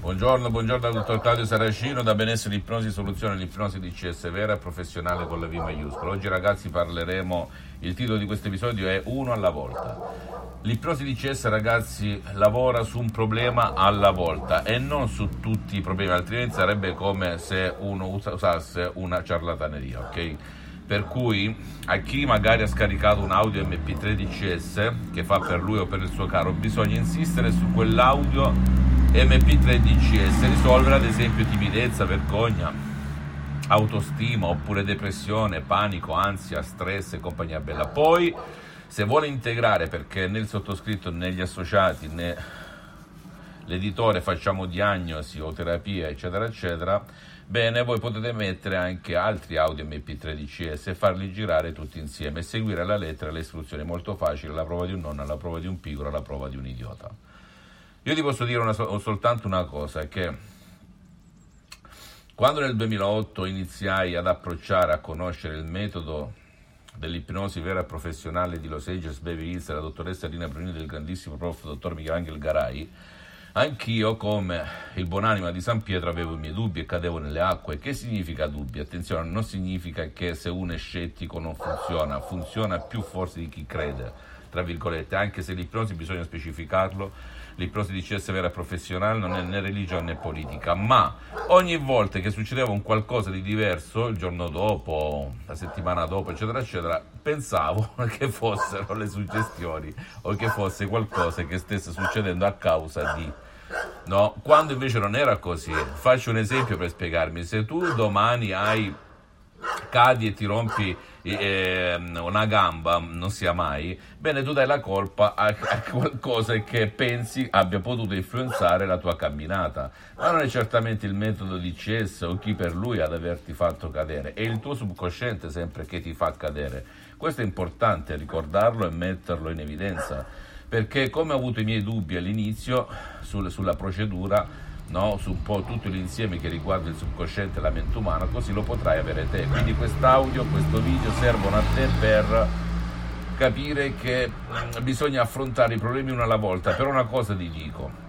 Buongiorno al dottor Claudio Saracino da Benessere L'Ipnosi Soluzione L'Ipnosi DCS vera professionale con la V maiuscola. Oggi ragazzi parleremo, il titolo di questo episodio è Uno alla volta. L'ipnosi DCS ragazzi lavora su un problema alla volta e non su tutti i problemi, altrimenti sarebbe come se uno usasse una ciarlataneria, ok? Per cui a chi magari ha scaricato un audio MP3 DCS che fa per lui o per il suo caro, bisogna insistere su quell'audio MP3 DCS, risolvere ad esempio timidezza, vergogna, autostima oppure depressione, panico, ansia, stress e compagnia bella. Poi se vuole integrare, perché nel sottoscritto, negli associati, né l'editore facciamo diagnosi o terapia eccetera eccetera, bene, voi potete mettere anche altri audio MP3 DCS e farli girare tutti insieme e seguire alla lettera le istruzioni, molto facile, la prova di un nonno, la prova di un pigro, la prova di un idiota. Io ti posso dire soltanto una cosa, che quando nel 2008 iniziai ad approcciare, a conoscere il metodo dell'ipnosi vera professionale di Los Angeles Beverly Hills, la dottoressa Lina Brunini del grandissimo prof. dottor Michelangelo Garai, anch'io come il buonanima di San Pietro avevo i miei dubbi e cadevo nelle acque. Che significa dubbi? Attenzione, non significa che se uno è scettico non funziona, funziona più forse di chi crede, tra virgolette, anche se l'ipnosi, bisogna specificarlo, l'ipnosi DCS vera professionale non è né religione né politica, ma ogni volta che succedeva un qualcosa di diverso, il giorno dopo, la settimana dopo, eccetera, eccetera, pensavo che fossero le suggestioni o che fosse qualcosa che stesse succedendo a causa di... No, quando invece non era così. Faccio un esempio per spiegarmi. Se tu domani cadi e ti rompi una gamba, non sia mai, bene, tu dai la colpa a qualcosa che pensi abbia potuto influenzare la tua camminata, ma non è certamente il metodo DCS o chi per lui ad averti fatto cadere, è il tuo subconsciente sempre che ti fa cadere. Questo è importante ricordarlo e metterlo in evidenza, perché come ho avuto i miei dubbi all'inizio sulla procedura, no, su un po' tutto l'insieme che riguarda il subconsciente e la mente umana, così lo potrai avere te. Quindi quest'audio, questo video servono a te per capire che bisogna affrontare i problemi uno alla volta. Però una cosa ti dico,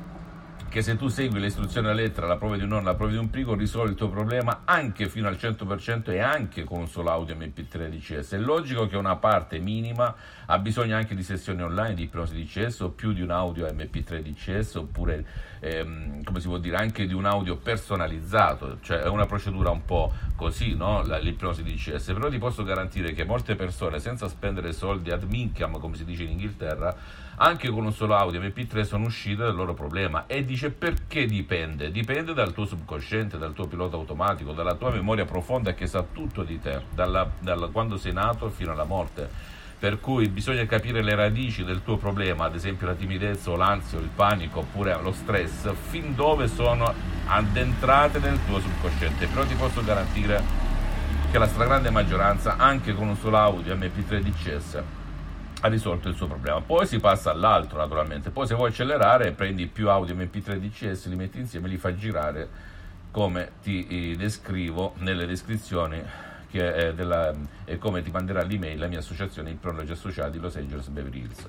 che se tu segui le istruzioni alla lettera, la prova di un nonno, la prova di un pigro, risolvi il tuo problema anche fino al 100% e anche con un solo audio MP3 DCS. È logico che una parte minima ha bisogno anche di sessioni online di ipnosi DCS o più di un audio MP3 DCS, oppure come si può dire, anche di un audio personalizzato, cioè è una procedura un po' così, no? L'ipnosi DCS. Però ti posso garantire che molte persone, senza spendere soldi ad minchiam, come si dice in Inghilterra, anche con un solo audio MP3 sono uscite dal loro problema. E dice perché dipende? Dipende dal tuo subconsciente, dal tuo pilota automatico, dalla tua memoria profonda che sa tutto di te, dalla quando sei nato fino alla morte. Per cui bisogna capire le radici del tuo problema, ad esempio la timidezza o l'ansia o il panico oppure lo stress, fin dove sono addentrate nel tuo subconsciente. Però ti posso garantire che la stragrande maggioranza, anche con un solo audio MP3 DCS, ha risolto il suo problema. Poi si passa all'altro, naturalmente. Poi se vuoi accelerare prendi più audio MP3 DCS, li metti insieme, li fai girare come ti descrivo nelle descrizioni e come ti manderà l'email la mia associazione, il Prologi Associati Los Angeles Beverly Hills.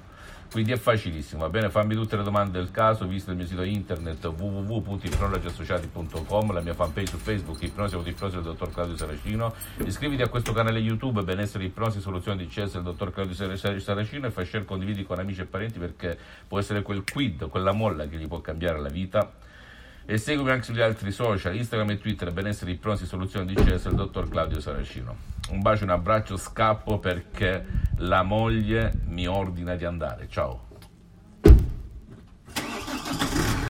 Quindi è facilissimo, va bene? Fammi tutte le domande del caso, visita il mio sito internet www.iprologiassociati.com, la mia fanpage su Facebook, Ipnosi Autoipnosi del Dottor Claudio Saracino, iscriviti a questo canale YouTube Benessere Ipnosi Soluzione DCS del Dottor Claudio Saracino e fai share, condividi con amici e parenti, perché può essere quel quid, quella molla che gli può cambiare la vita. E seguimi anche sugli altri social, Instagram e Twitter, Benessere Ipnosi Soluzione DCS del Dottor Claudio Saracino. Un bacio, un abbraccio, scappo perché la moglie mi ordina di andare. Ciao.